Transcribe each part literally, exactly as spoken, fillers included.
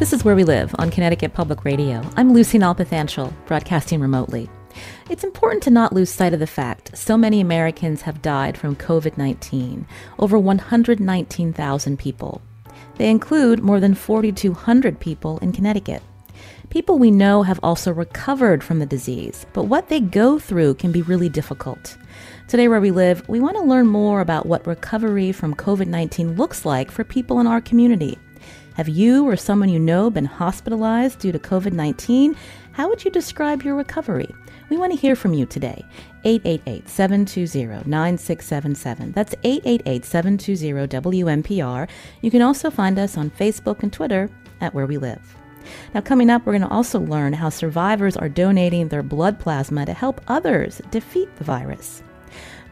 This is Where We Live on Connecticut Public Radio. I'm Lucy Nalpathanchil, broadcasting remotely. It's important to not lose sight of the fact so many Americans have died from COVID nineteen, over one hundred nineteen thousand people. They include more than four thousand two hundred people in Connecticut. People we know have also recovered from the disease, but what they go through can be really difficult. Today, Where We Live, we want to learn more about what recovery from COVID nineteen looks like for people in our community. Have you or someone you know been hospitalized due to COVID nineteen? How would you describe your recovery? We want to hear from you today. eight eight eight, seven two zero, nine six seven seven. That's eight eight eight, seven two zero, W M P R. You can also find us on Facebook and Twitter at Where We Live. Now, coming up, we're going to also learn how survivors are donating their blood plasma to help others defeat the virus.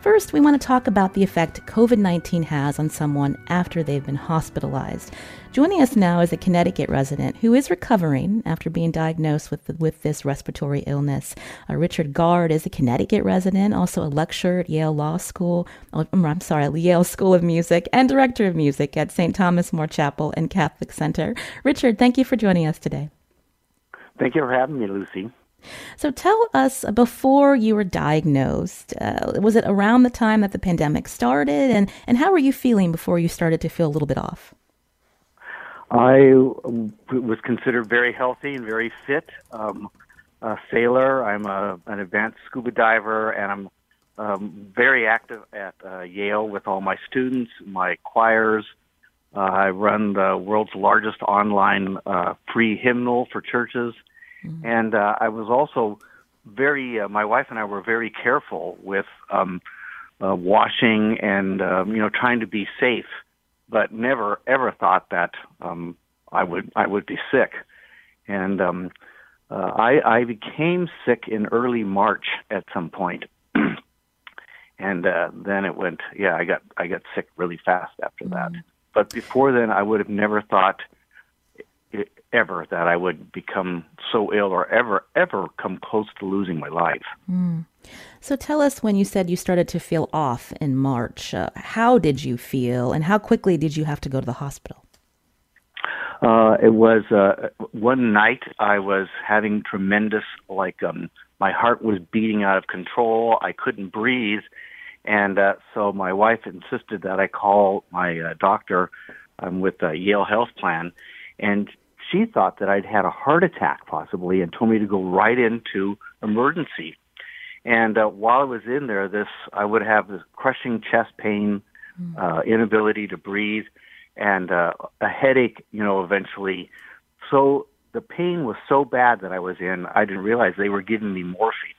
First, we want to talk about the effect COVID nineteen has on someone after they've been hospitalized. Joining us now is a Connecticut resident who is recovering after being diagnosed with, the, with this respiratory illness. Uh, Richard Gard is a Connecticut resident, also a lecturer at Yale Law School, oh, I'm sorry, Yale School of Music, and director of music at Saint Thomas More Chapel and Catholic Center. Richard, thank you for joining us today. Thank you for having me, Lucy. So tell us, before you were diagnosed, uh, was it around the time that the pandemic started? And, and how were you feeling before you started to feel a little bit off? I was considered very healthy and very fit. Um, a sailor, I'm a, an advanced scuba diver, and I'm um, very active at uh, Yale with all my students, my choirs. Uh, I run the world's largest online uh, free hymnal for churches. And uh, I was also very, uh, my wife and I were very careful with um, uh, washing and, um, you know, trying to be safe, but never, ever thought that um, I would I would be sick. And um, uh, I, I became sick in early March at some point. and uh, then it went, yeah, I got, I got sick really fast after that. Mm-hmm. But before then, I would have never thought ever that I would become so ill or ever, ever come close to losing my life. Mm. So tell us, when you said you started to feel off in March, uh, how did you feel and how quickly did you have to go to the hospital? Uh, it was uh, one night I was having tremendous, like um, my heart was beating out of control. I couldn't breathe. And uh, so my wife insisted that I call my uh, doctor. I'm with uh, Yale Health Plan. And she thought that I'd had a heart attack possibly and told me to go right into emergency. And uh, while I was in there, this I would have this crushing chest pain, uh, inability to breathe, and uh, a headache, you know, eventually. So the pain was so bad that I was in, I didn't realize they were giving me morphine.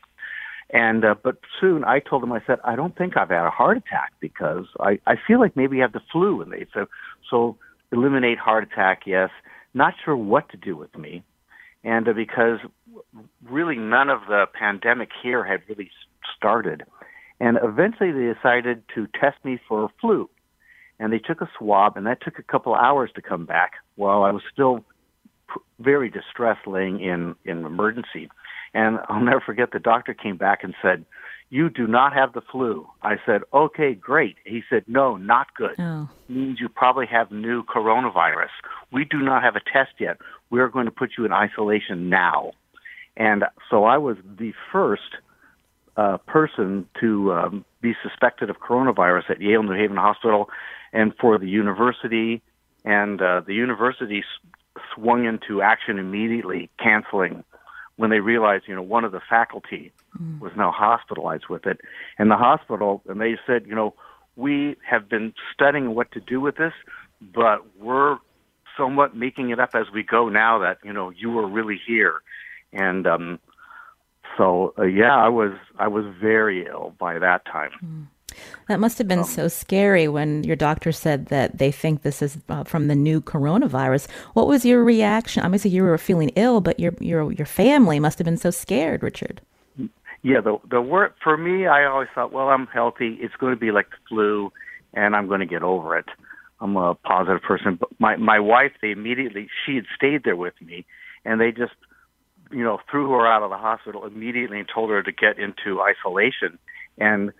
And uh, but soon I told them, I said, I don't think I've had a heart attack because I, I feel like maybe I have the flu. And they said, so eliminate heart attack, yes. Not sure what to do with me, and uh, because really none of the pandemic here had really started. And eventually they decided to test me for flu, and they took a swab, and that took a couple hours to come back while I was still p- very distressed laying in, in emergency. And I'll never forget, the doctor came back and said, "You do not have the flu." I said, "Okay, great." He said, "No, not good. Oh. It means you probably have new coronavirus. We do not have a test yet. We're going to put you in isolation now." And so I was the first uh, person to um, be suspected of coronavirus at Yale New Haven Hospital and for the university. And uh, the university s- swung into action immediately, canceling when they realized, you know, one of the faculty mm. was now hospitalized with it. And the hospital, and they said, you know, "We have been studying what to do with this, but we're somewhat making it up as we go now that, you know, you were really here." And um, so, uh, yeah, I was I was very ill by that time. Mm. That must have been um, so scary when your doctor said that they think this is uh, from the new coronavirus. What was your reaction? I mean, so you were feeling ill, but your your your family must have been so scared, Richard. Yeah, the the word for me, I always thought, well, I'm healthy. It's going to be like the flu, and I'm going to get over it. I'm a positive person. But my my wife, they immediately she had stayed there with me, and they just, you know, threw her out of the hospital immediately and told her to get into isolation. And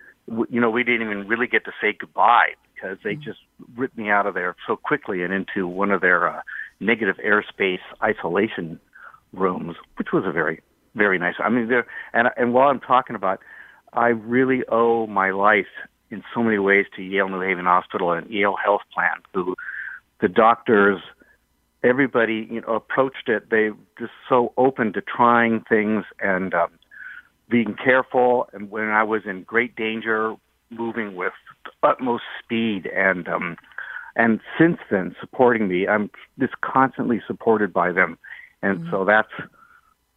you know, we didn't even really get to say goodbye because they just ripped me out of there so quickly and into one of their uh, negative airspace isolation rooms, which was a very, very nice. I mean, there and and while I'm talking about, I really owe my life in so many ways to Yale New Haven Hospital and Yale Health Plan, who the doctors, everybody, you know, approached it. They just so open to trying things and um, being careful, and when I was in great danger, moving with utmost speed, and um, and since then supporting me. I'm just constantly supported by them, and mm-hmm. so that's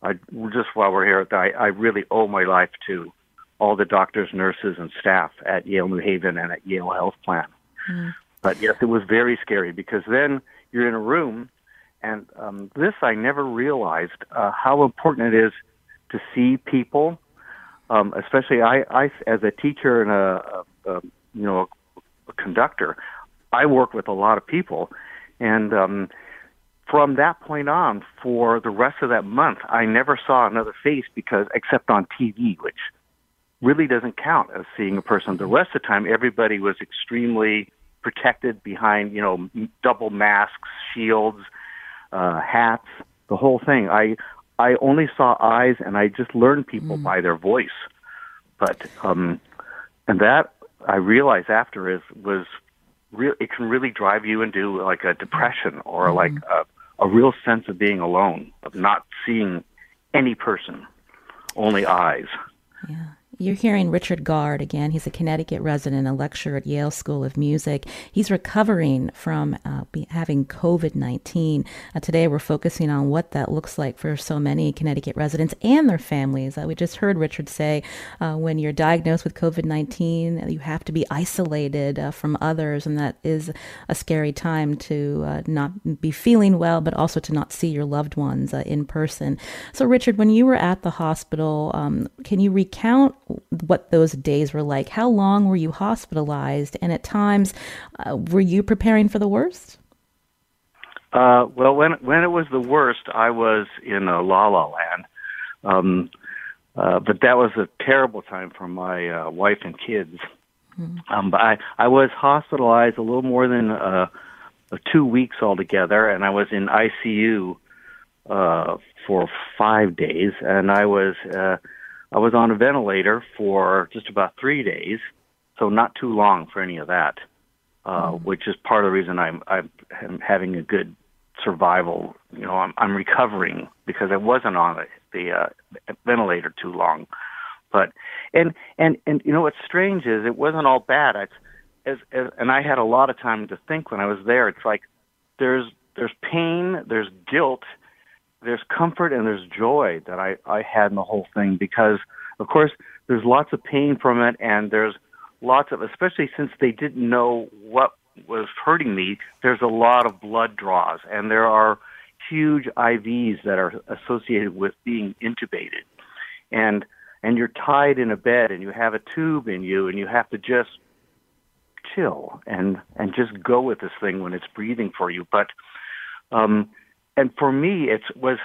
I, just while we're here, I, I really owe my life to all the doctors, nurses, and staff at Yale New Haven and at Yale Health Plan. Mm-hmm. But yes, it was very scary because then you're in a room, and um, this I never realized uh, how important it is to see people, um, especially I, I, as a teacher and a, a, a you know a conductor, I work with a lot of people, and um, from that point on, for the rest of that month, I never saw another face because except on T V, which really doesn't count as seeing a person. The rest of the time, everybody was extremely protected behind you know double masks, shields, uh, hats, the whole thing. I. I only saw eyes, and I just learned people mm. by their voice. But um, and that I realized after is was real. It can really drive you into like a depression or mm. like a, a real sense of being alone, of not seeing any person, only eyes. Yeah. You're hearing Richard Gard again. He's a Connecticut resident, a lecturer at Yale School of Music. He's recovering from uh, having COVID nineteen. Uh, today, we're focusing on what that looks like for so many Connecticut residents and their families. Uh, we just heard Richard say uh, when you're diagnosed with COVID nineteen, you have to be isolated uh, from others, and that is a scary time to uh, not be feeling well, but also to not see your loved ones uh, in person. So, Richard, when you were at the hospital, um, can you recount what those days were like? How long were you hospitalized? And at times, uh, were you preparing for the worst? Uh, well, when when it was the worst, I was in a la la land. Um, uh, but that was a terrible time for my uh, wife and kids. Mm-hmm. Um, but I, I was hospitalized a little more than uh, two weeks altogether, and I was in I C U uh, for five days, and I was... Uh, I was on a ventilator for just about three days, so not too long for any of that, uh, mm-hmm. which is part of the reason I'm, I'm having a good survival. You know, I'm, I'm recovering because I wasn't on the, the uh, ventilator too long. But and and and you know what's strange is it wasn't all bad. I, as, as and I had a lot of time to think when I was there. It's like there's there's pain, there's guilt. There's comfort and there's joy that I, I had in the whole thing because, of course, there's lots of pain from it and there's lots of, especially since they didn't know what was hurting me, there's a lot of blood draws and there are huge I Vs that are associated with being intubated. And and you're tied in a bed and you have a tube in you and you have to just chill and, and just go with this thing when it's breathing for you. But... um. And for me, it was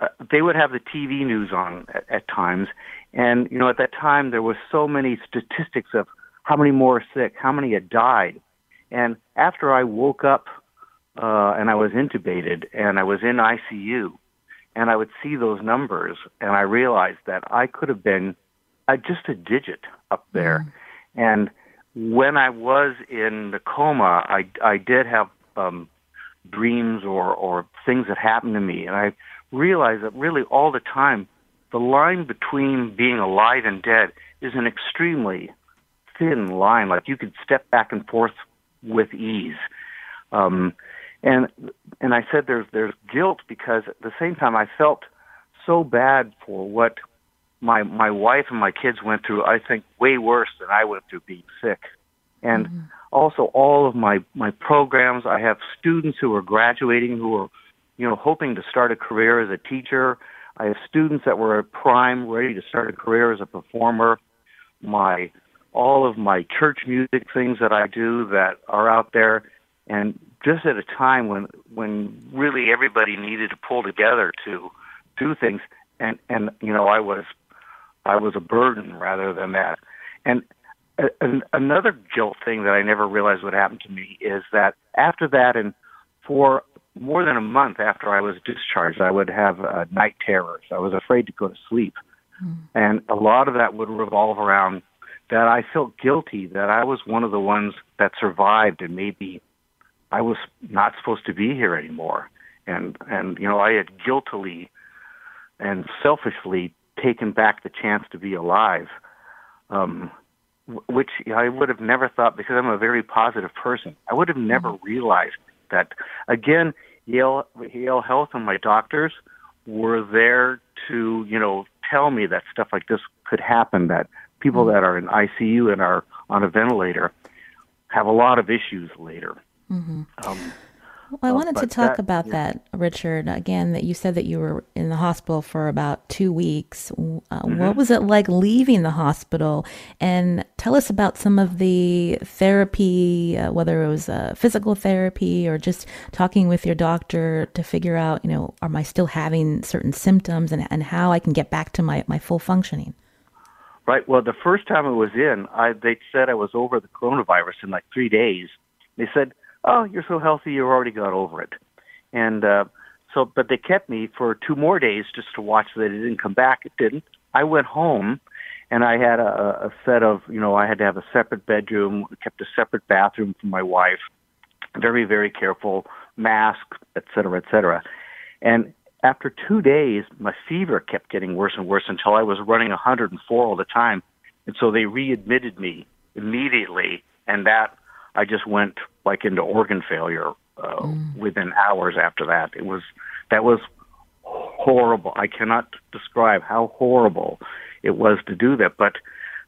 uh, they would have the T V news on at, at times, and you know at that time there was so many statistics of how many more are sick, how many had died, and after I woke up uh, and I was intubated and I was in I C U, and I would see those numbers, and I realized that I could have been uh, just a digit up there, mm-hmm. and when I was in the coma, I I did have. Um, dreams or, or things that happened to me. And I realized that really all the time, the line between being alive and dead is an extremely thin line. Like you could step back and forth with ease. Um, and and I said there's, there's guilt because at the same time I felt so bad for what my my wife and my kids went through, I think, way worse than I went through being sick. And mm-hmm. also all of my, my programs, I have students who are graduating who are, you know, hoping to start a career as a teacher. I have students that were at prime, ready to start a career as a performer. My all of my church music things that I do that are out there, and just at a time when when really everybody needed to pull together to do things, and and you know I was I was a burden rather than that. And a, a, another jolt thing that I never realized would happen to me is that after that, and for more than a month after I was discharged, I would have uh, night terrors. I was afraid to go to sleep. And a lot of that would revolve around that I felt guilty, that I was one of the ones that survived, and maybe I was not supposed to be here anymore. And, and you know, I had guiltily and selfishly taken back the chance to be alive, um, which I would have never thought, because I'm a very positive person. I would have never realized that. Again, Yale, Yale Health and my doctors were there to, you know, tell me that stuff like this could happen, that people that are in I C U and are on a ventilator have a lot of issues later. Mm-hmm. Um, well, I wanted uh, to talk that, about yeah. that, Richard. Again, that you said that you were in the hospital for about two weeks. Uh, mm-hmm. What was it like leaving the hospital? And tell us about some of the therapy, uh, whether it was uh, physical therapy or just talking with your doctor to figure out, you know, am I still having certain symptoms, and, and how I can get back to my, my full functioning? Right. Well, the first time I was in, I, they said I was over the coronavirus in like three days. They said, oh, you're so healthy, you already got over it. And uh, so, but they kept me for two more days just to watch that it didn't come back. It didn't. I went home, and I had a, a set of, you know, I had to have a separate bedroom, kept a separate bathroom for my wife, very, very careful, mask, et cetera, et cetera. And after two days, my fever kept getting worse and worse until I was running one hundred four all the time. And so they readmitted me immediately, and that I just went like into organ failure uh, mm. within hours after that. It was that was horrible. I cannot describe how horrible it was to do that. But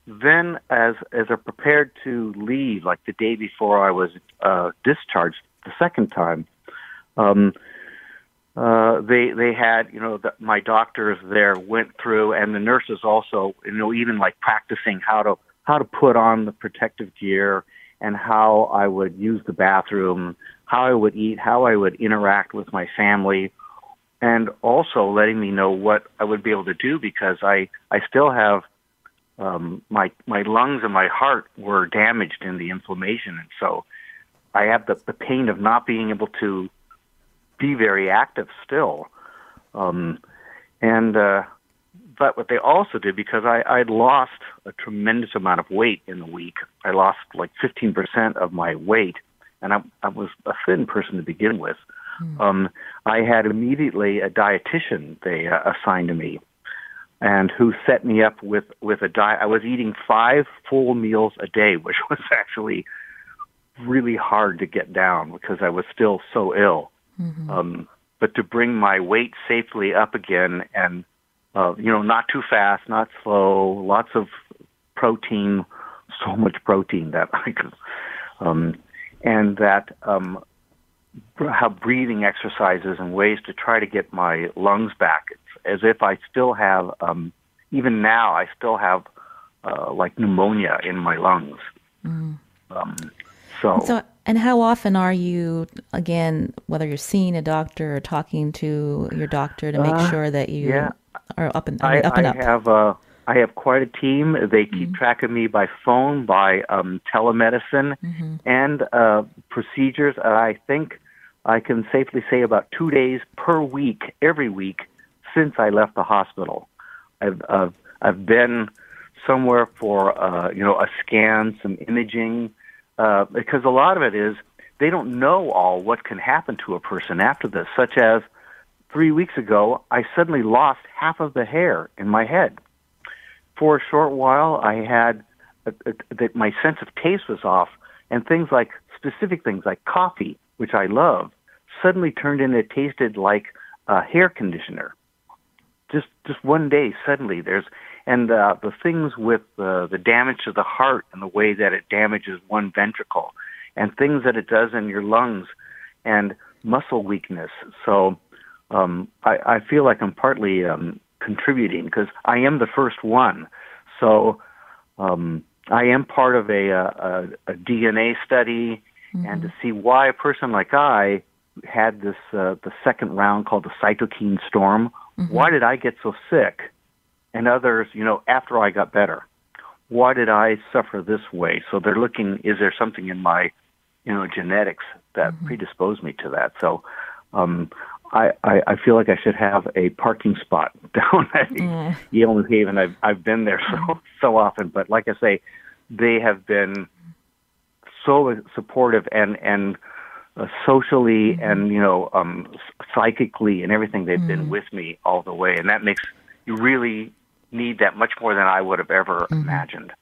then, as as I prepared to leave, like the day before I was uh, discharged the second time, um, uh, they they had you know the, my doctors there went through, and the nurses also, you know, even like practicing how to how to put on the protective gear, and how I would use the bathroom, how I would eat, how I would interact with my family, and also letting me know what I would be able to do, because I, I still have um, my my lungs and my heart were damaged in the inflammation. And so I have the, the pain of not being able to be very active still. Um, and uh, but what they also did, because I, I'd lost a tremendous amount of weight in the week. I lost like fifteen percent of my weight, and I, I was a thin person to begin with. Mm. Um, I had immediately a dietitian they uh, assigned to me, and who set me up with, with a diet. I was eating five full meals a day, which was actually really hard to get down because I was still so ill. Mm-hmm. Um, but to bring my weight safely up again, and Uh, you know, not too fast, not slow, lots of protein, so much protein that I could, um, and that um, how breathing exercises and ways to try to get my lungs back, as if I still have, um, even now, I still have uh, like pneumonia in my lungs. Mm. Um, so. so- And how often are you, again, whether you're seeing a doctor or talking to your doctor to make uh, sure that you yeah. are up and, I mean, I, up and I up? Have, uh, I have quite a team. They keep mm-hmm. track of me by phone, by um, telemedicine, mm-hmm. and uh, procedures. I think I can safely say about two days per week, every week, since I left the hospital. I've, uh, I've been somewhere for, uh, you know, a scan, some imaging, Uh, because a lot of it is they don't know all what can happen to a person after this, such as three weeks ago, I suddenly lost half of the hair in my head. For a short while, I had that my sense of taste was off, and things like specific things like coffee, which I love, suddenly turned into tasted like a hair conditioner. just just one day, suddenly there's, and uh, the things with uh, the damage to the heart and the way that it damages one ventricle, and things that it does in your lungs, and muscle weakness. So um, I, I feel like I'm partly um, contributing because I am the first one. So um, I am part of a, a, a D N A study, mm-hmm. and to see why a person like I had this uh, the second round called the cytokine storm. Mm-hmm. Why did I get so sick? And others, you know, after I got better, why did I suffer this way? So they're looking, is there something in my, you know, genetics that mm-hmm. predisposed me to that? So um, I, I, I feel like I should have a parking spot down at mm. Yale New Haven. I've, I've been there so, so often. But like I say, they have been so supportive and, and uh, socially mm-hmm. and, you know, um, psychically and everything. They've mm-hmm. been with me all the way. And that makes you really need that much more than I would have ever mm-hmm. imagined.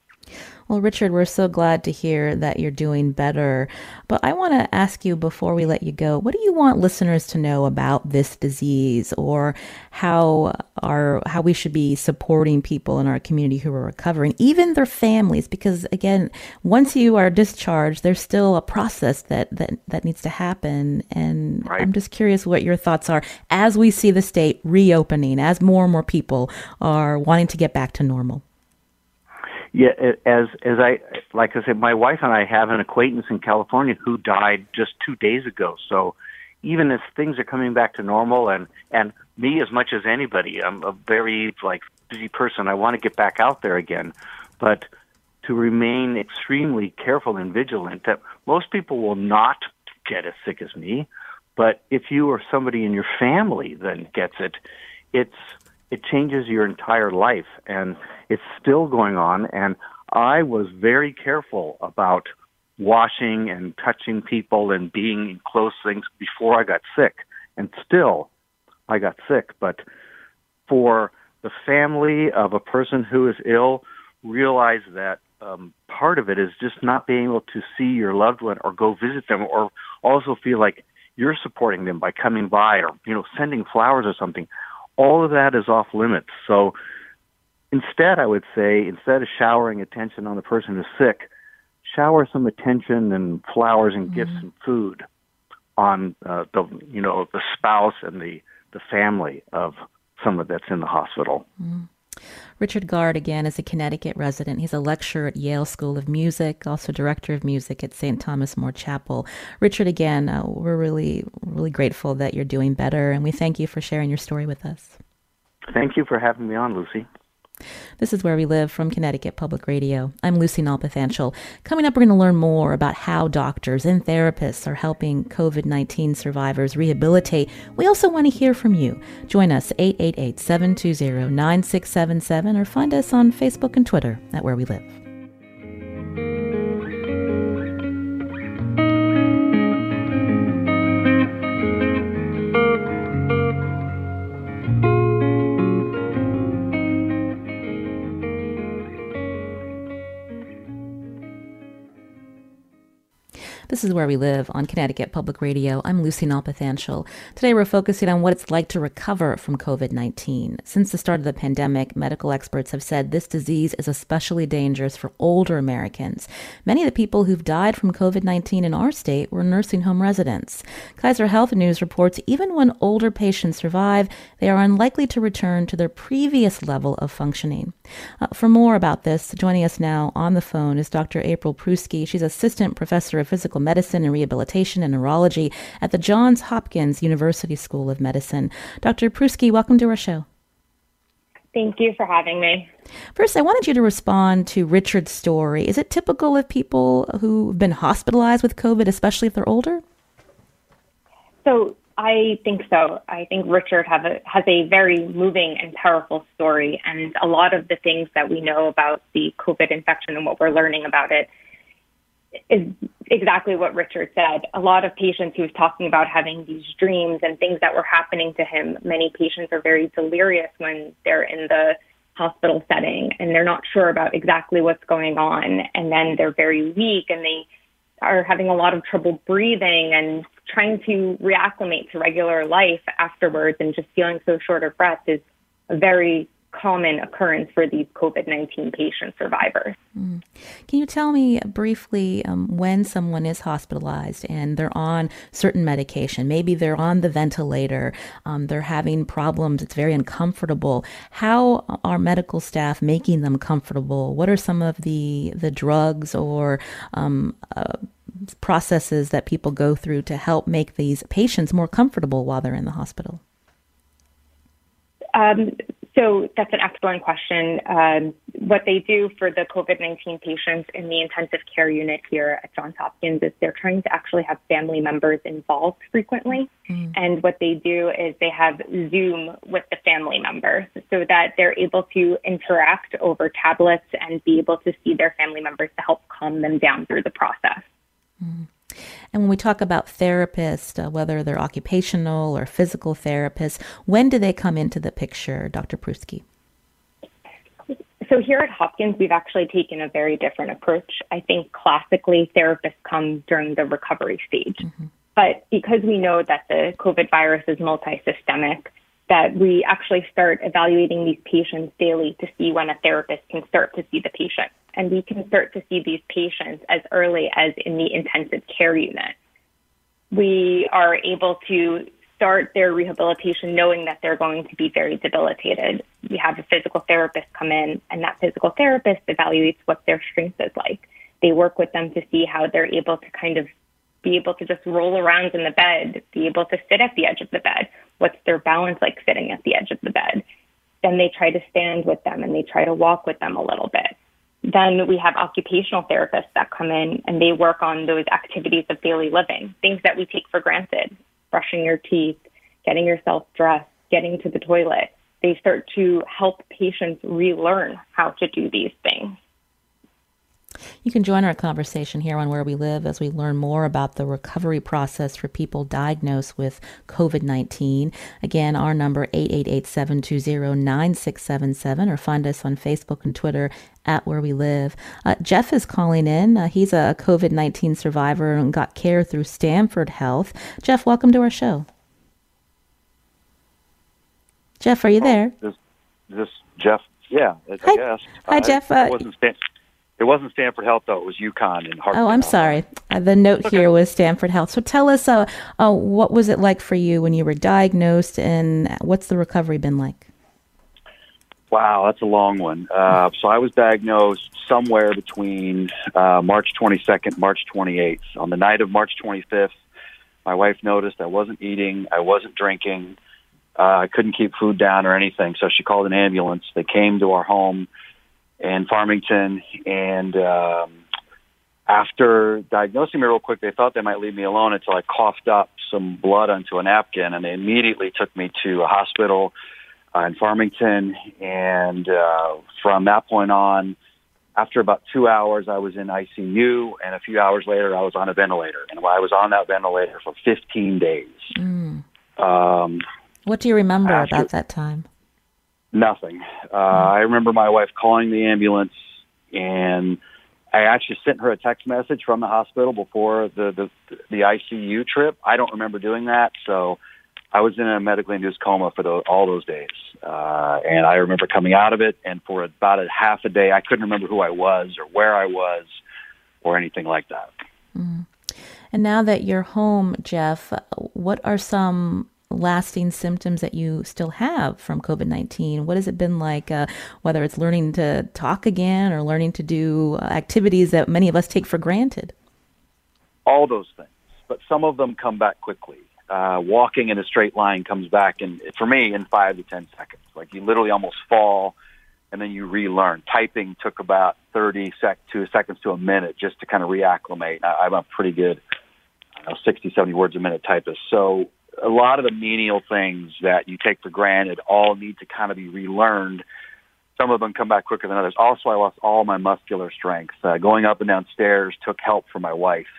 Well, Richard, we're so glad to hear that you're doing better. But I want to ask you before we let you go, what do you want listeners to know about this disease, or how are how we should be supporting people in our community who are recovering, even their families? Because again, once you are discharged, there's still a process that that, that needs to happen. And right. I'm just curious what your thoughts are as we see the state reopening, as more and more people are wanting to get back to normal. Yeah, as as I like I said, my wife and I have an acquaintance in California who died just two days ago. So even as things are coming back to normal, and, and me as much as anybody, I'm a very like busy person. I want to get back out there again, but to remain extremely careful and vigilant. That most people will not get as sick as me, but if you or somebody in your family then gets it, it's. It changes your entire life, and it's still going on. And I was very careful about washing and touching people and being in close things before I got sick. And still, I got sick. But for the family of a person who is ill, realize that um, part of it is just not being able to see your loved one or go visit them, or also feel like you're supporting them by coming by or, you know, sending flowers or something. All of that is off limits. So instead, I would say, instead of showering attention on the person who's sick, shower some attention and flowers and mm-hmm. gifts and food on uh, the, you know, the spouse and the, the family of someone that's in the hospital. Mm-hmm. Richard Gard, again, is a Connecticut resident. He's a lecturer at Yale School of Music, also director of music at Saint Thomas More Chapel. Richard, again, uh, we're really, really grateful that you're doing better, and we thank you for sharing your story with us. Thank you for having me on, Lucy. This is Where We Live from Connecticut Public Radio. I'm Lucy Nalpathanchil. Coming up, we're going to learn more about how doctors and therapists are helping COVID nineteen survivors rehabilitate. We also want to hear from you. Join us, eight eight eight, seven two zero, nine six seven seven, or find us on Facebook and Twitter at Where We Live. This is Where We Live on Connecticut Public Radio. I'm Lucy Nalpathanchil. Today we're focusing on what it's like to recover from COVID nineteen. Since the start of the pandemic, medical experts have said this disease is especially dangerous for older Americans. Many of the people who've died from COVID nineteen in our state were nursing home residents. Kaiser Health News reports even when older patients survive, they are unlikely to return to their previous level of functioning. Uh, for more about this, joining us now on the phone is Doctor April Prusky. She's assistant professor of physical medicine and rehabilitation and neurology at the Johns Hopkins University School of Medicine. Doctor Prusky, welcome to our show. Thank you for having me. First, I wanted you to respond to Richard's story. Is it typical of people who've been hospitalized with COVID, especially if they're older? So I think so. I think Richard have a, has a very moving and powerful story, and a lot of the things that we know about the COVID infection and what we're learning about it is exactly what Richard said. A lot of patients, he was talking about having these dreams and things that were happening to him. Many patients are very delirious when they're in the hospital setting, and they're not sure about exactly what's going on. And then they're very weak, and they are having a lot of trouble breathing and trying to reacclimate to regular life afterwards, and just feeling so short of breath is a very common occurrence for these COVID nineteen patient survivors. Mm. Can you tell me briefly um, when someone is hospitalized and they're on certain medication, maybe they're on the ventilator, um, they're having problems, it's very uncomfortable. How are medical staff making them comfortable? What are some of the, the drugs or um, uh, processes that people go through to help make these patients more comfortable while they're in the hospital? Um, So that's an excellent question. Um, what they do for the COVID nineteen patients in the intensive care unit here at Johns Hopkins is they're trying to actually have family members involved frequently. Mm. And what they do is they have Zoom with the family members so that they're able to interact over tablets and be able to see their family members to help calm them down through the process. Mm. And when we talk about therapists, uh, whether they're occupational or physical therapists, when do they come into the picture, Doctor Prusky? So here at Hopkins, we've actually taken a very different approach. I think classically therapists come during the recovery stage. Mm-hmm. But because we know that the COVID virus is multisystemic, that we actually start evaluating these patients daily to see when a therapist can start to see the patient. And we can start to see these patients as early as in the intensive care unit. We are able to start their rehabilitation knowing that they're going to be very debilitated. We have a physical therapist come in, and that physical therapist evaluates what their strength is like. They work with them to see how they're able to kind of be able to just roll around in the bed, be able to sit at the edge of the bed. What's their balance like sitting at the edge of the bed? Then they try to stand with them, and they try to walk with them a little bit. Then we have occupational therapists that come in and they work on those activities of daily living, things that we take for granted, brushing your teeth, getting yourself dressed, getting to the toilet. They start to help patients relearn how to do these things. You can join our conversation here on Where We Live as we learn more about the recovery process for people diagnosed with COVID nineteen. Again, our number, eight eight eight, seven two zero, nine six seven seven, or find us on Facebook and Twitter at Where We Live. Uh, Jeff is calling in. Uh, he's a COVID nineteen survivor and got care through Stamford Health. Jeff, welcome to our show. Jeff, are you there? Is this, this Jeff? Yeah, I Hi. guess. Hi, uh, Jeff. I, I wasn't stand- It wasn't Stamford Health, though. It was UConn. And Hartford. Oh, I'm sorry. The note okay. here was Stamford Health. So tell us, uh, uh, what was it like for you when you were diagnosed, and what's the recovery been like? Wow, that's a long one. Uh, so I was diagnosed somewhere between uh, March twenty-second, March twenty-eighth. On the night of March twenty-fifth, my wife noticed I wasn't eating, I wasn't drinking, uh, I couldn't keep food down or anything, so she called an ambulance. They came to our home in Farmington, and um, after diagnosing me real quick, they thought they might leave me alone until I coughed up some blood onto a napkin, and they immediately took me to a hospital uh, in Farmington, and uh, from that point on, after about two hours, I was in I C U, and a few hours later, I was on a ventilator, and I was on that ventilator for fifteen days. Mm. Um, what do you remember after- about that time? Nothing. Uh, I remember my wife calling the ambulance, and I actually sent her a text message from the hospital before the, the, the I C U trip. I don't remember doing that, so I was in a medically induced coma for those, all those days. Uh, and I remember coming out of it, and for about a half a day, I couldn't remember who I was or where I was or anything like that. Mm. And now that you're home, Jeff, what are some lasting symptoms that you still have from COVID nineteen? What has it been like, uh, whether it's learning to talk again or learning to do uh, activities that many of us take for granted? All those things, but some of them come back quickly. Uh, walking in a straight line comes back, in, for me, in five to ten seconds. Like, you literally almost fall, and then you relearn. Typing took about thirty sec- two seconds to a minute just to kind of reacclimate. I- I'm a pretty good uh, sixty, seventy words a minute typist. So a lot of the menial things that you take for granted all need to kind of be relearned. Some of them come back quicker than others. Also, I lost all my muscular strength. Uh, going up and down stairs took help from my wife.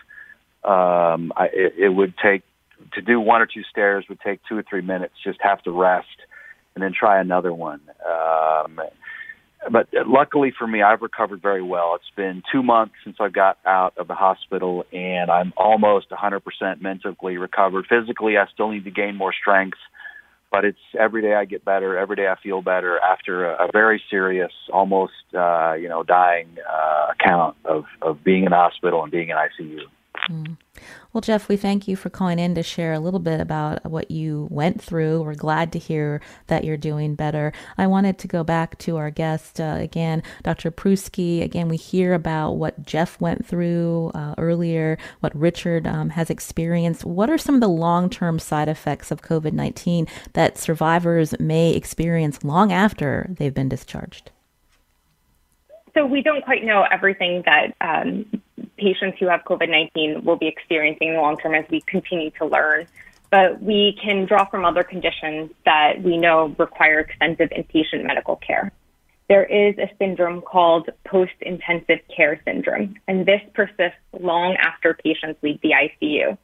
Um, I, it, it would take, to do one or two stairs would take two or three minutes, just have to rest and then try another one. Um, but luckily for me, I've recovered very well. It's been two months since I got out of the hospital, and I'm almost one hundred percent mentally recovered. Physically, I still need to gain more strength, But it's every day I get better. Every day I feel better after a, a very serious, almost, uh, you know, dying uh, account of, of being in the hospital and being in I C U. Mm. Well, Jeff, we thank you for calling in to share a little bit about what you went through. We're glad to hear that you're doing better. I wanted to go back to our guest uh, again, Doctor Prusky. Again, we hear about what Jeff went through uh, earlier, what Richard um, has experienced. What are some of the long-term side effects of COVID nineteen that survivors may experience long after they've been discharged? So we don't quite know everything that um, patients who have COVID nineteen will be experiencing in the long term as we continue to learn. But we can draw from other conditions that we know require extensive inpatient medical care. There is a syndrome called post-intensive care syndrome, and this persists long after patients leave the I C U.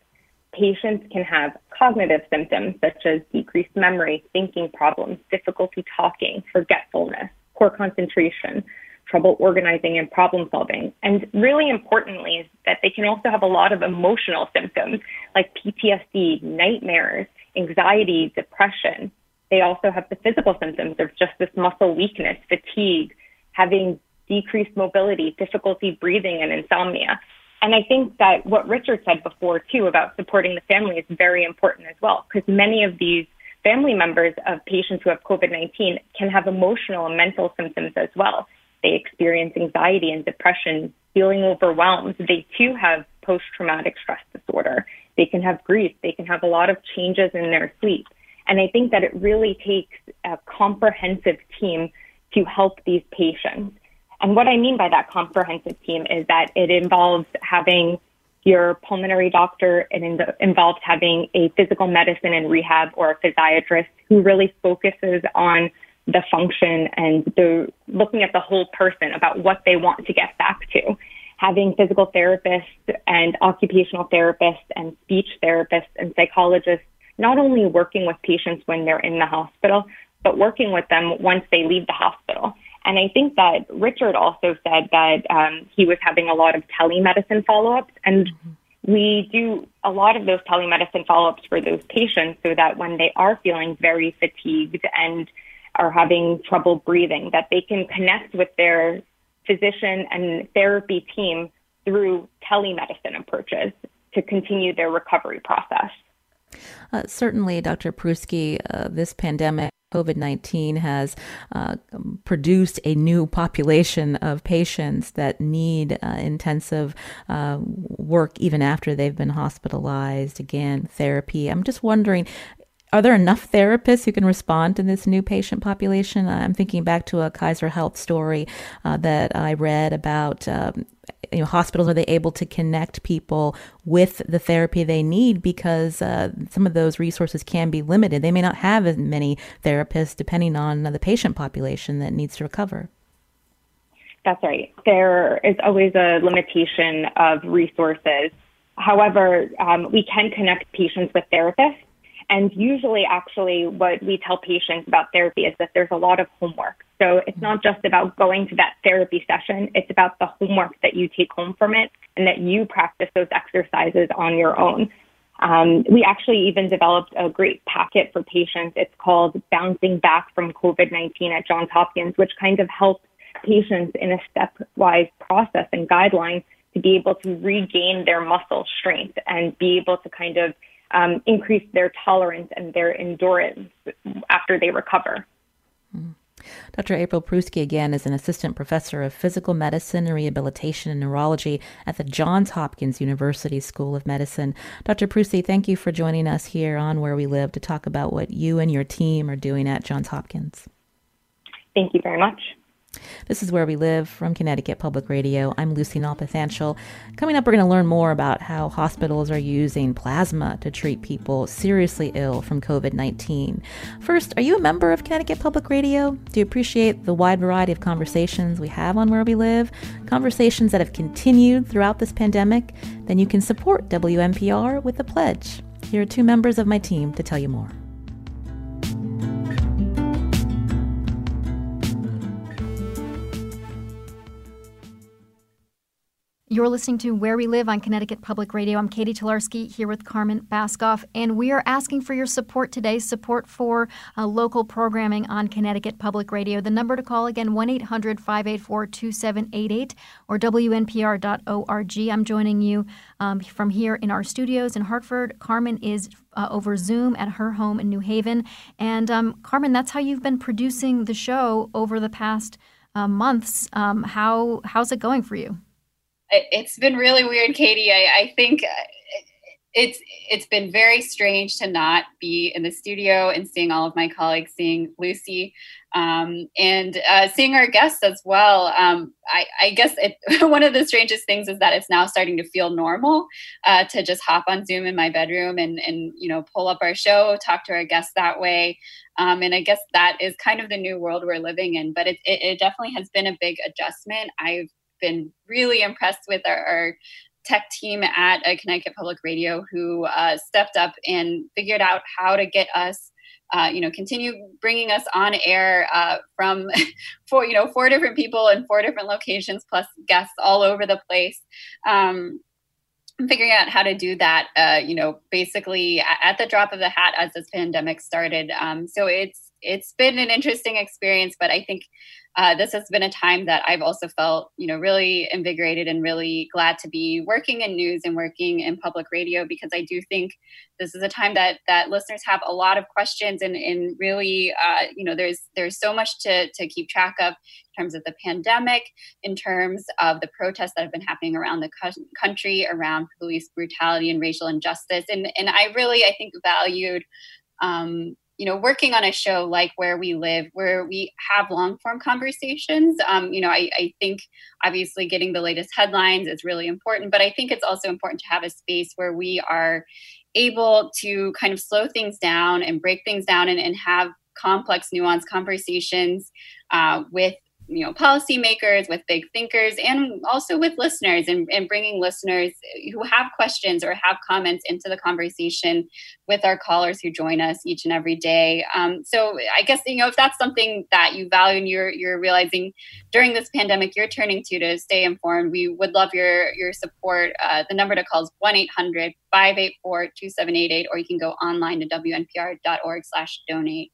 Patients can have cognitive symptoms such as decreased memory, thinking problems, difficulty talking, forgetfulness, poor concentration, trouble organizing and problem solving. And really importantly is that they can also have a lot of emotional symptoms like P T S D, nightmares, anxiety, depression. They also have the physical symptoms of just this muscle weakness, fatigue, having decreased mobility, difficulty breathing, and insomnia. And I think that what Richard said before, too, about supporting the family is very important as well, because many of these family members of patients who have COVID nineteen can have emotional and mental symptoms as well. They experience anxiety and depression, feeling overwhelmed. They, too, have post-traumatic stress disorder. They can have grief. They can have a lot of changes in their sleep. And I think that it really takes a comprehensive team to help these patients. And what I mean by that comprehensive team is that it involves having your pulmonary doctor. It involves having a physical medicine and rehab or a physiatrist who really focuses on the function and the looking at the whole person about what they want to get back to. Having physical therapists and occupational therapists and speech therapists and psychologists, not only working with patients when they're in the hospital, but working with them once they leave the hospital. And I think that Richard also said that um, he was having a lot of telemedicine follow-ups, and mm-hmm. we do a lot of those telemedicine follow-ups for those patients so that when they are feeling very fatigued and are having trouble breathing, that they can connect with their physician and therapy team through telemedicine approaches to continue their recovery process. Uh, certainly, Doctor Prusky, uh, this pandemic, COVID nineteen, has uh, produced a new population of patients that need uh, intensive uh, work even after they've been hospitalized, again, therapy. I'm just wondering, are there enough therapists who can respond to this new patient population? I'm thinking back to a Kaiser Health story uh, that I read about um, you know, hospitals. Are they able to connect people with the therapy they need? Because uh, some of those resources can be limited. They may not have as many therapists depending on the patient population that needs to recover. That's right. There is always a limitation of resources. However, um, we can connect patients with therapists. And usually, actually, what we tell patients about therapy is that there's a lot of homework. So it's not just about going to that therapy session. It's about the homework that you take home from it and that you practice those exercises on your own. Um, we actually even developed a great packet for patients. It's called Bouncing Back from COVID nineteen at Johns Hopkins, which kind of helps patients in a stepwise process and guideline to be able to regain their muscle strength and be able to kind of Um, increase their tolerance and their endurance after they recover. Mm. Doctor April Prusky, again, is an assistant professor of physical medicine and rehabilitation and neurology at the Johns Hopkins University School of Medicine. Doctor Prusky, thank you for joining us here on Where We Live to talk about what you and your team are doing at Johns Hopkins. Thank you very much. This is Where We Live from Connecticut Public Radio. I'm Lucy Nalpathanchil. Coming up, we're going to learn more about how hospitals are using plasma to treat people seriously ill from COVID nineteen. First, are you a member of Connecticut Public Radio? Do you appreciate the wide variety of conversations we have on Where We Live? Conversations that have continued throughout this pandemic? Then you can support W M P R with a pledge. Here are two members of my team to tell you more. You're listening to Where We Live on Connecticut Public Radio. I'm Katie Tularski here with Carmen Baskoff, and we are asking for your support today, support for uh, local programming on Connecticut Public Radio. The number to call, again, one eight hundred, five eight four, two seven eight eight or W N P R dot org. I'm joining you um, from here in our studios in Hartford. Carmen is Uh, over Zoom at her home in New Haven. And um, Carmen, that's how you've been producing the show over the past uh, months. Um, how how's it going for you? It's been really weird, Katie. I, I think it's it's been very strange to not be in the studio and seeing all of my colleagues, seeing Lucy, um, and uh, seeing our guests as well. Um, I, I guess it, one of the strangest things is that it's now starting to feel normal uh, to just hop on Zoom in my bedroom and, and, you know, pull up our show, talk to our guests that way. Um, and I guess that is kind of the new world we're living in. But it, it, it definitely has been a big adjustment. I've been really impressed with our, our tech team at Connecticut Public Radio, who uh, stepped up and figured out how to get us Uh, you know, continue bringing us on air uh, from four, you know, four different people in four different locations, plus guests all over the place. Um, I'm figuring out how to do that, uh, you know, basically at the drop of the hat as this pandemic started. Um, so it's it's been an interesting experience, but I think uh, this has been a time that I've also felt, you know, really invigorated and really glad to be working in news and working in public radio, because I do think this is a time that that listeners have a lot of questions and, and really, uh, you know, there's there's so much to, to keep track of in terms of the pandemic, in terms of the protests that have been happening around the co- country, around police brutality and racial injustice. And, and I really, I think, valued um, you know, working on a show like Where We Live, where we have long form conversations. Um, you know, I, I think obviously getting the latest headlines is really important, but I think it's also important to have a space where we are able to kind of slow things down and break things down and, and have complex, nuanced conversations uh, with, you know, policymakers, with big thinkers, and also with listeners, and, and bringing listeners who have questions or have comments into the conversation with our callers who join us each and every day. Um, so I guess, you know, if that's something that you value and you're, you're realizing during this pandemic you're turning to to stay informed, we would love your, your support. Uh, the number to call is one eight hundred, five eight four, two seven eight eight, or you can go online to W N P R dot org slash donate.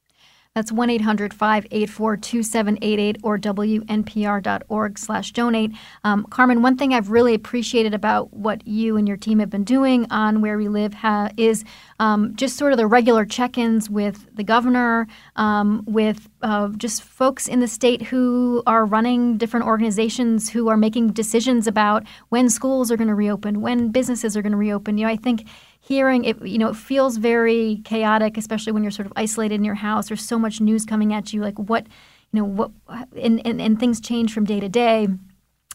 That's one eight hundred, five eight four, two seven eight eight or W N P R dot org slash donate. Um, Carmen, one thing I've really appreciated about what you and your team have been doing on Where We Live ha- is um, just sort of the regular check-ins with the governor, um, with uh, just folks in the state who are running different organizations, who are making decisions about when schools are going to reopen, when businesses are going to reopen. You know, I think hearing it, you know, it feels very chaotic, especially when you're sort of isolated in your house. There's so much news coming at you, like what, you know, what, and, and, and things change from day to day.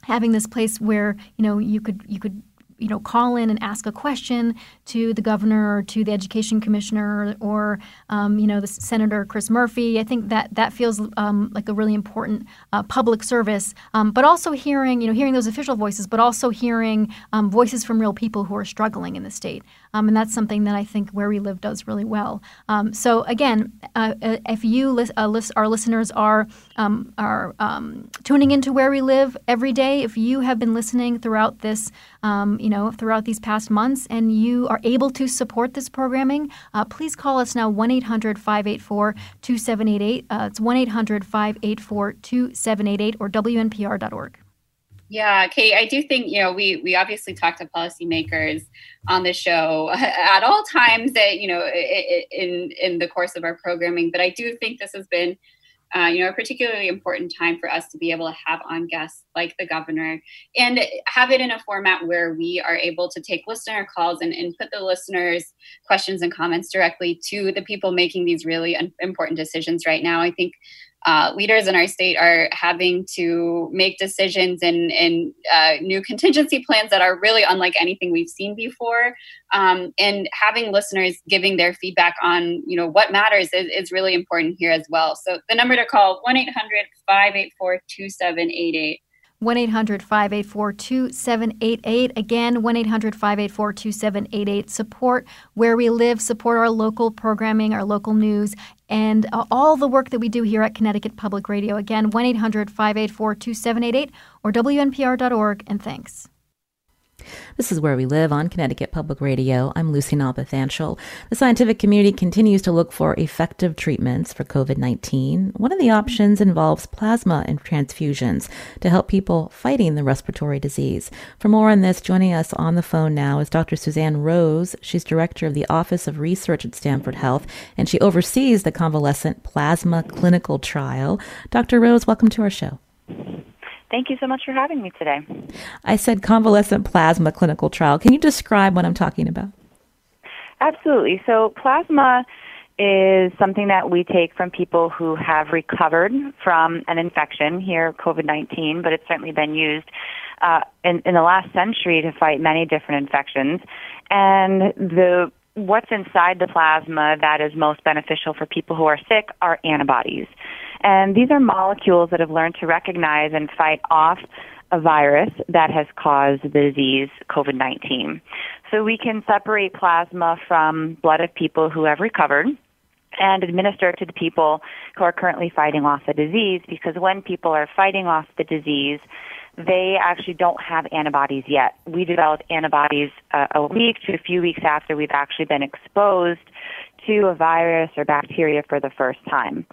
Having this place where, you know, you could, you could, you know, call in and ask a question to the governor or to the education commissioner or, um, you know, the Senator Chris Murphy. I think that that feels um, like a really important uh, public service, um, but also hearing, you know, hearing those official voices, but also hearing um, voices from real people who are struggling in the state. Um, and that's something that I think Where We Live does really well. Um, so, again, uh, if you, list, uh, list, our listeners, are um, are um, tuning into Where We Live every day, if you have been listening throughout this, um, you know, throughout these past months, and you are able to support this programming, uh, please call us now, one eight hundred, five eight four, two seven eight eight. Uh, it's one eight hundred, five eight four, two seven eight eight or W N P R dot org. Yeah, Kate, I do think, you know, we we obviously talk to policymakers on the show at all times that, you know, in in the course of our programming. But I do think this has been, uh, you know, a particularly important time for us to be able to have on guests like the governor and have it in a format where we are able to take listener calls and, and put the listeners' questions and comments directly to the people making these really important decisions right now. I think Uh, leaders in our state are having to make decisions and, and uh, new contingency plans that are really unlike anything we've seen before. Um, and having listeners giving their feedback on, you know, what matters is, is really important here as well. So the number to call, one eight hundred, five eight four, two seven eight eight. one eight hundred, five eight four, two seven eight eight. Again, one eight hundred, five eight four, two seven eight eight. Support Where We Live. Support our local programming, our local news, and all the work that we do here at Connecticut Public Radio. Again, one eight hundred, five eight four, two seven eight eight or W N P R dot org. And thanks. This is Where We Live on Connecticut Public Radio. I'm Lucy Nalpathanchil. The scientific community continues to look for effective treatments for COVID nineteen. One of the options involves plasma and transfusions to help people fighting the respiratory disease. For more on this, joining us on the phone now is Doctor Suzanne Rose. She's director of the Office of Research at Stamford Health, and she oversees the Convalescent Plasma Clinical Trial. Doctor Rose, welcome to our show. Thank you so much for having me today. I said convalescent plasma clinical trial. Can you describe what I'm talking about? Absolutely. So plasma is something that we take from people who have recovered from an infection here, COVID nineteen, but it's certainly been used uh, in, in the last century to fight many different infections. And the what's inside the plasma that is most beneficial for people who are sick are antibodies. And these are molecules that have learned to recognize and fight off a virus that has caused the disease COVID nineteen. So we can separate plasma from blood of people who have recovered and administer it to the people who are currently fighting off the disease, because when people are fighting off the disease, they actually don't have antibodies yet. We develop antibodies uh, a week to a few weeks after we've actually been exposed to a virus or bacteria for the first time.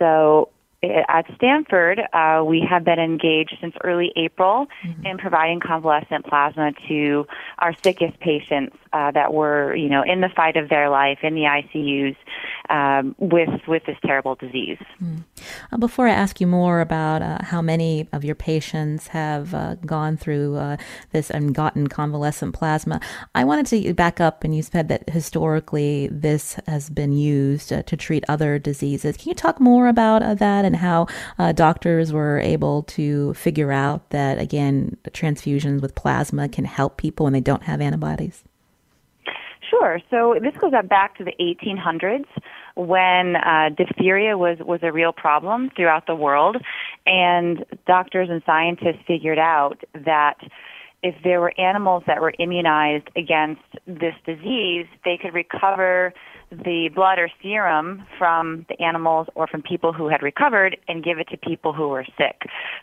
So at Stanford, uh, we have been engaged since early April mm-hmm. in providing convalescent plasma to our sickest patients uh, that were, you know, in the fight of their life, in the I C Us, um, with with this terrible disease. Mm. Uh, before I ask you more about uh, how many of your patients have uh, gone through uh, this and gotten convalescent plasma, I wanted to back up, and you said that historically this has been used uh, to treat other diseases. Can you talk more about uh, that? And how uh, doctors were able to figure out that, again, transfusions with plasma can help people when they don't have antibodies? Sure. So this goes back to the eighteen hundreds when uh, diphtheria was, was a real problem throughout the world, and doctors and scientists figured out that if there were animals that were immunized against this disease, they could recover the blood or serum from the animals or from people who had recovered and give it to people who were sick.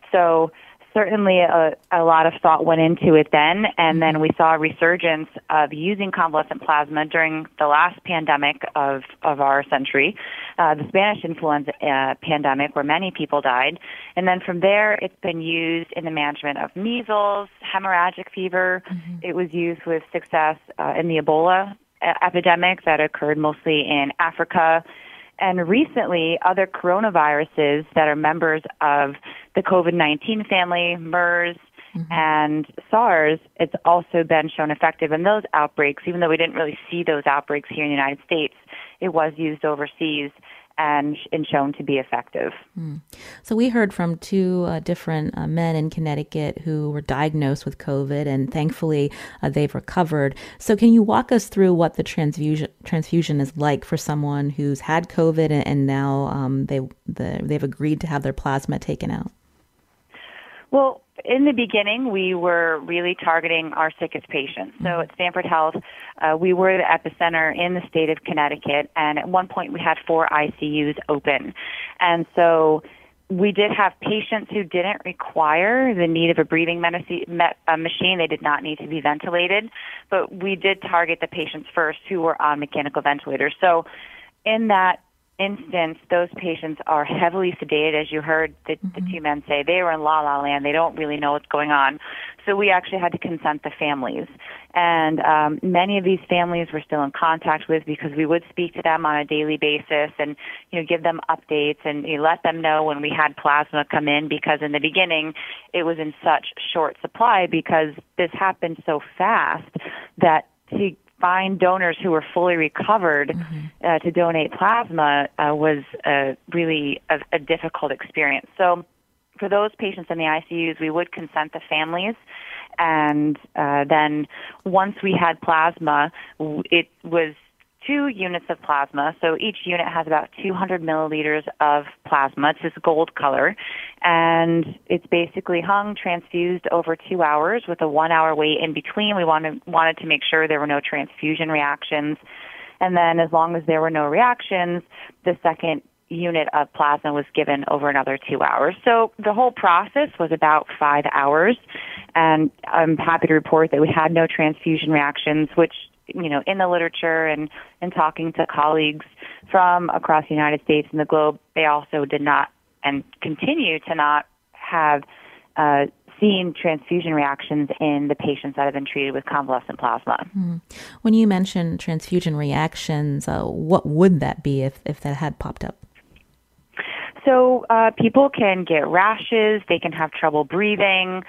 So certainly a, a lot of thought went into it then, and then we saw a resurgence of using convalescent plasma during the last pandemic of, of our century, uh, the Spanish influenza uh, pandemic, where many people died. And then from there, it's been used in the management of measles, hemorrhagic fever. Mm-hmm. It was used with success uh, in the Ebola epidemic that occurred mostly in Africa. And recently, other coronaviruses that are members of the COVID nineteen family, MERS mm-hmm. and SARS, it's also been shown effective in those outbreaks. Even though we didn't really see those outbreaks here in the United States, it was used overseas and and shown to be effective. Mm. So we heard from two uh, different uh, men in Connecticut who were diagnosed with COVID, and thankfully uh, they've recovered. So can you walk us through what the transfusion transfusion is like for someone who's had COVID and, and now um, they the, they've agreed to have their plasma taken out? Well, in the beginning, we were really targeting our sickest patients. So at Stanford Health, uh, we were the epicenter in the state of Connecticut, and at one point we had four I C Us open. And so we did have patients who didn't require the need of a breathing medici- met, uh, machine. They did not need to be ventilated, but we did target the patients first who were on mechanical ventilators. So in that instance, those patients are heavily sedated. As you heard the, the two men say, they were in la la land. They don't really know what's going on. So we actually had to consent the families. And um, many of these families we're still in contact with, because we would speak to them on a daily basis and, you know, give them updates and, you know, let them know when we had plasma come in, because in the beginning it was in such short supply because this happened so fast that to find donors who were fully recovered mm-hmm. uh, to donate plasma uh, was uh, really a, a difficult experience. So for those patients in the I C Us, we would consent the families. And uh, then once we had plasma, it was two units of plasma. So each unit has about two hundred milliliters of plasma. It's this gold color. And it's basically hung, transfused over two hours with a one-hour wait in between. We wanted, wanted to make sure there were no transfusion reactions. And then as long as there were no reactions, the second unit of plasma was given over another two hours. So the whole process was about five hours, and I'm happy to report that we had no transfusion reactions, which, you know, in the literature and, and talking to colleagues from across the United States and the globe, they also did not and continue to not have uh, seen transfusion reactions in the patients that have been treated with convalescent plasma. Mm. When you mention transfusion reactions, uh, what would that be if, if that had popped up? So uh, people can get rashes, they can have trouble breathing.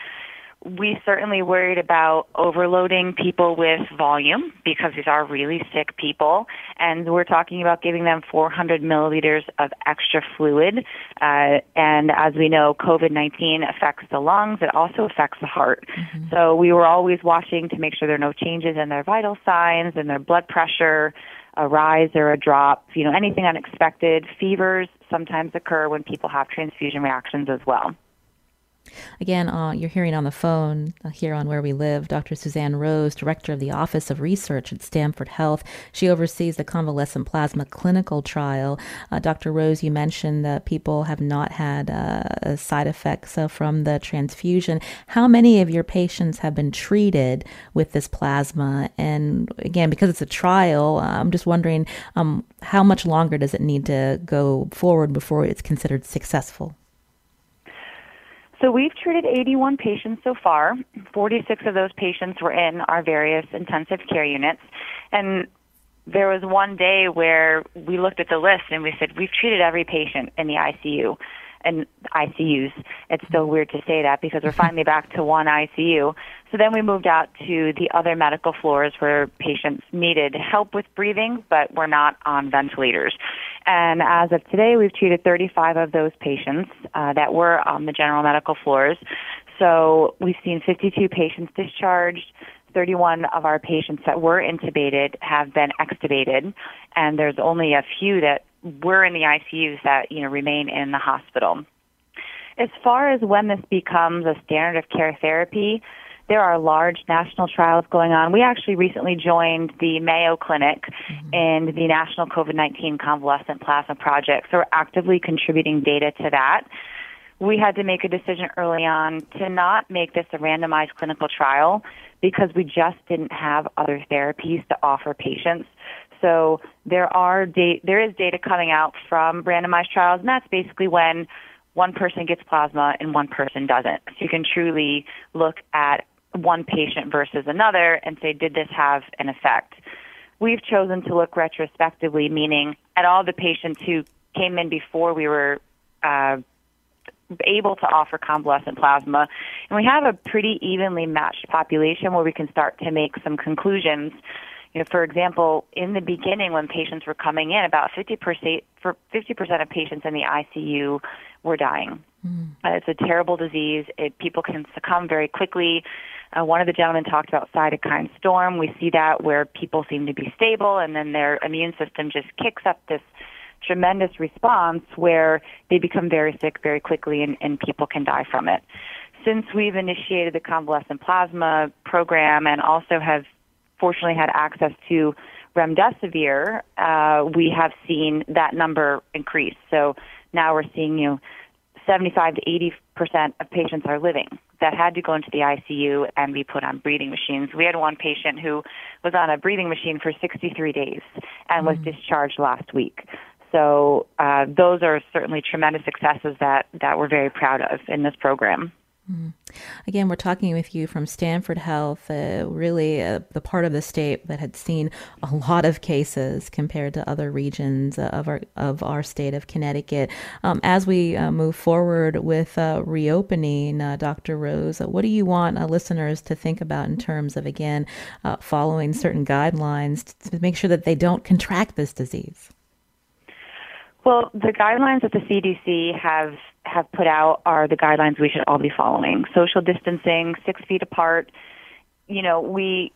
We certainly worried about overloading people with volume because these are really sick people, and we're talking about giving them four hundred milliliters of extra fluid. Uh, and as we know, COVID nineteen affects the lungs. It also affects the heart. Mm-hmm. So we were always watching to make sure there are no changes in their vital signs and their blood pressure, a rise or a drop, you know, anything unexpected. Fevers sometimes occur when people have transfusion reactions as well. Again, uh, you're hearing on the phone uh, here on Where We Live, Doctor Suzanne Rose, director of the Office of Research at Stamford Health. She oversees the convalescent plasma clinical trial. Uh, Doctor Rose, you mentioned that people have not had uh, side effects uh, from the transfusion. How many of your patients have been treated with this plasma? And again, because it's a trial, uh, I'm just wondering um, how much longer does it need to go forward before it's considered successful? So we've treated eighty-one patients so far. forty-six of those patients were in our various intensive care units. And there was one day where we looked at the list and we said, we've treated every patient in the I C U and I C Us. It's so weird to say that because we're finally back to one I C U. So then we moved out to the other medical floors where patients needed help with breathing but were not on ventilators. And as of today, we've treated thirty-five of those patients uh, that were on the general medical floors. So we've seen fifty-two patients discharged. thirty-one of our patients that were intubated have been extubated, and there's only a few that were in the I C Us that, you know, remain in the hospital. As far as when this becomes a standard of care therapy, there are large national trials going on. We actually recently joined the Mayo Clinic mm-hmm. in the National COVID nineteen Convalescent Plasma Project, so we're actively contributing data to that. We had to make a decision early on to not make this a randomized clinical trial because we just didn't have other therapies to offer patients. So there are da- there is data coming out from randomized trials, and that's basically when one person gets plasma and one person doesn't. So you can truly look at one patient versus another and say, did this have an effect? We've chosen to look retrospectively, meaning at all the patients who came in before we were uh, able to offer convalescent plasma. And we have a pretty evenly matched population where we can start to make some conclusions. You know, for example, in the beginning when patients were coming in, about fifty percent for fifty percent of patients in the I C U were dying. Mm. Uh, it's a terrible disease. It, people can succumb very quickly. Uh, one of the gentlemen talked about cytokine storm. We see that where people seem to be stable, and then their immune system just kicks up this tremendous response where they become very sick very quickly, and, and people can die from it. Since we've initiated the convalescent plasma program and also have fortunately had access to remdesivir, uh, we have seen that number increase. So now we're seeing, you know, seventy-five to eighty percent of patients are living that had to go into the I C U and be put on breathing machines. We had one patient who was on a breathing machine for sixty-three days and mm-hmm. was discharged last week. So uh, those are certainly tremendous successes that, that we're very proud of in this program. Again, we're talking with you from Stamford Health, uh, really uh, the part of the state that had seen a lot of cases compared to other regions of our of our state of Connecticut. Um, as we uh, move forward with uh, reopening, uh, Doctor Rose, uh, what do you want uh, listeners to think about in terms of, again, uh, following certain guidelines to make sure that they don't contract this disease? Well, the guidelines that the C D C have have put out are the guidelines we should all be following. Social distancing, six feet apart. You know, we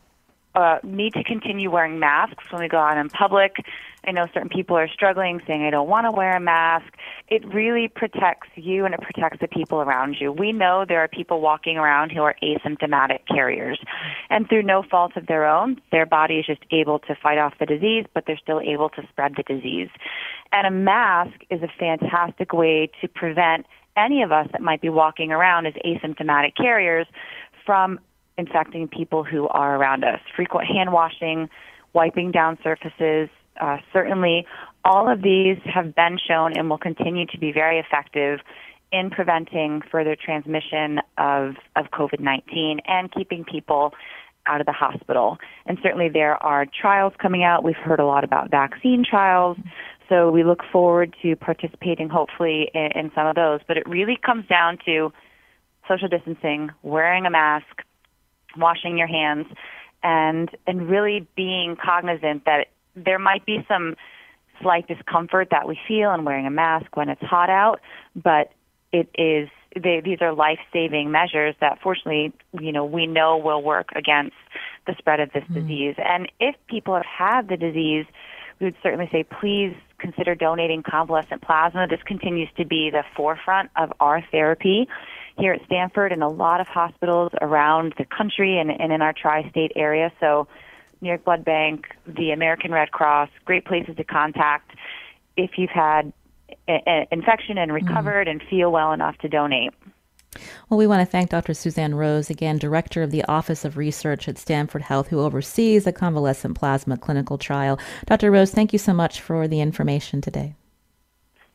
uh, need to continue wearing masks when we go out in public. I know certain people are struggling, saying, I don't want to wear a mask. It really protects you and it protects the people around you. We know there are people walking around who are asymptomatic carriers. And through no fault of their own, their body is just able to fight off the disease, but they're still able to spread the disease. And a mask is a fantastic way to prevent any of us that might be walking around as asymptomatic carriers from infecting people who are around us. Frequent hand washing, wiping down surfaces, Uh, certainly, all of these have been shown and will continue to be very effective in preventing further transmission of, of COVID nineteen and keeping people out of the hospital. And certainly there are trials coming out. We've heard a lot about vaccine trials, so we look forward to participating, hopefully, in, in some of those. But it really comes down to social distancing, wearing a mask, washing your hands, and and really being cognizant that it, there might be some slight discomfort that we feel in wearing a mask when it's hot out, but it is they, these are life-saving measures that, fortunately, you know, we know will work against the spread of this mm-hmm. disease. And if people have had the disease, we would certainly say, please consider donating convalescent plasma. This continues to be the forefront of our therapy here at Stanford and a lot of hospitals around the country and, and in our tri-state area. So New York Blood Bank, the American Red Cross, great places to contact if you've had an infection and recovered mm-hmm. and feel well enough to donate. Well, we want to thank Doctor Suzanne Rose, again, Director of the Office of Research at Stanford Health, who oversees the convalescent plasma clinical trial. Doctor Rose, thank you so much for the information today.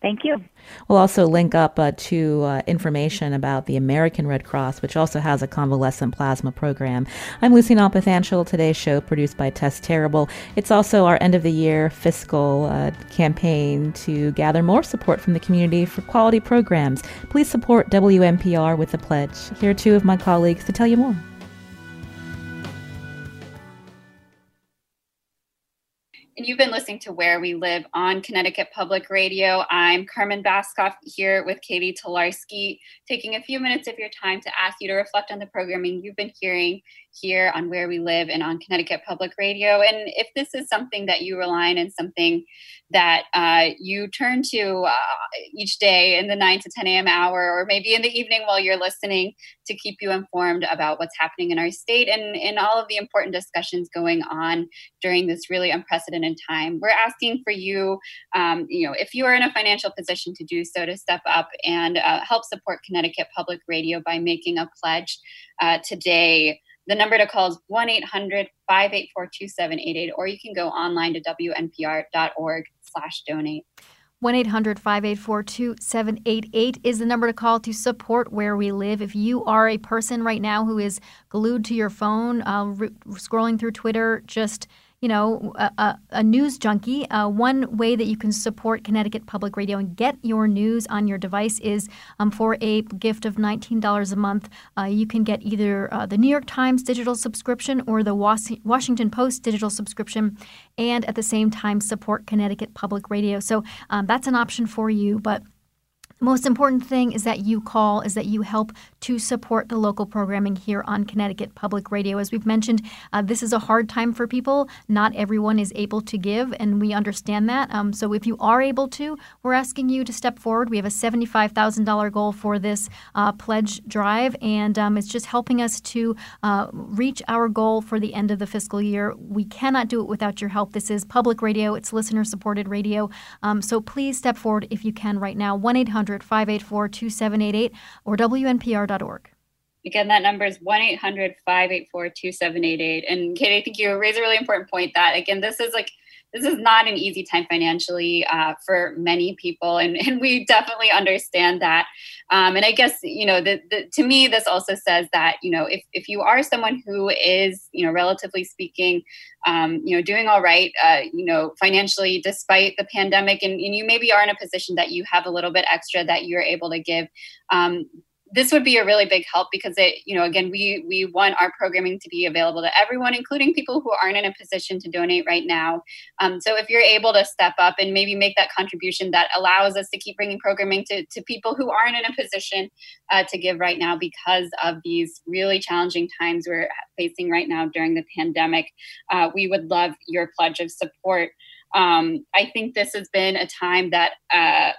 Thank you. We'll also link up uh, to uh, information about the American Red Cross, which also has a convalescent plasma program. I'm Lucy Nalpathanchil. Today's show produced by Tess Terrible. It's also our end-of-the-year fiscal uh, campaign to gather more support from the community for quality programs. Please support W M P R with a pledge. Here are two of my colleagues to tell you more. And you've been listening to Where We Live on Connecticut Public Radio. I'm Carmen Baskoff here with Katie Tolarski, taking a few minutes of your time to ask you to reflect on the programming you've been hearing here on Where We Live and on Connecticut Public Radio. And if this is something that you rely on and something that uh, you turn to uh, each day in the nine to ten a.m. hour, or maybe in the evening while you're listening, to keep you informed about what's happening in our state and in all of the important discussions going on during this really unprecedented time. We're asking for you, um, you know, if you are in a financial position to do so, to step up and uh, help support Connecticut Public Radio by making a pledge uh, today. The number to call is one eight hundred, five eight four, two seven eight eight, or you can go online to W N P R dot org slash donate. one eight hundred, five eight four, two seven eight eight is the number to call to support Where We Live. If you are a person right now who is glued to your phone, uh, re- scrolling through Twitter, just you know, a, a, a news junkie, uh, one way that you can support Connecticut Public Radio and get your news on your device is um, for a gift of nineteen dollars a month. Uh, you can get either uh, the New York Times digital subscription or the Was- Washington Post digital subscription, and at the same time support Connecticut Public Radio. So um, that's an option for you, but the most important thing is that you call, is that you help to support the local programming here on Connecticut Public Radio. As we've mentioned, uh, this is a hard time for people. Not everyone is able to give, and we understand that. Um, so if you are able to, we're asking you to step forward. We have a seventy-five thousand dollars goal for this uh, pledge drive, and um, it's just helping us to uh, reach our goal for the end of the fiscal year. We cannot do it without your help. This is public radio. It's listener-supported radio. Um, so please step forward if you can right now. one eight hundred, five eight four, two seven eight eight or W N P R dot org. Again, that number is one eight hundred, five eight four, two seven eight eight. And Katie, I think you raised a really important point that, again, this is like this is not an easy time financially uh, for many people, and, and we definitely understand that. Um, and I guess, you know, the, the, to me, this also says that, you know, if, if you are someone who is, you know, relatively speaking, um, you know, doing all right, uh, you know, financially despite the pandemic, and, and you maybe are in a position that you have a little bit extra that you're able to give, um, this would be a really big help because it, you know, again, we we want our programming to be available to everyone, including people who aren't in a position to donate right now. Um, so if you're able to step up and maybe make that contribution that allows us to keep bringing programming to, to people who aren't in a position uh, to give right now because of these really challenging times we're facing right now during the pandemic, uh, we would love your pledge of support. Um, I think this has been a time that uh,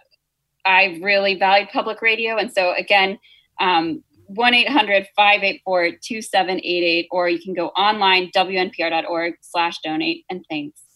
I really valued public radio. And so again, Um, one eight hundred, five eight four, two seven eight eight, or you can go online, W N P R dot org slash donate, and thanks.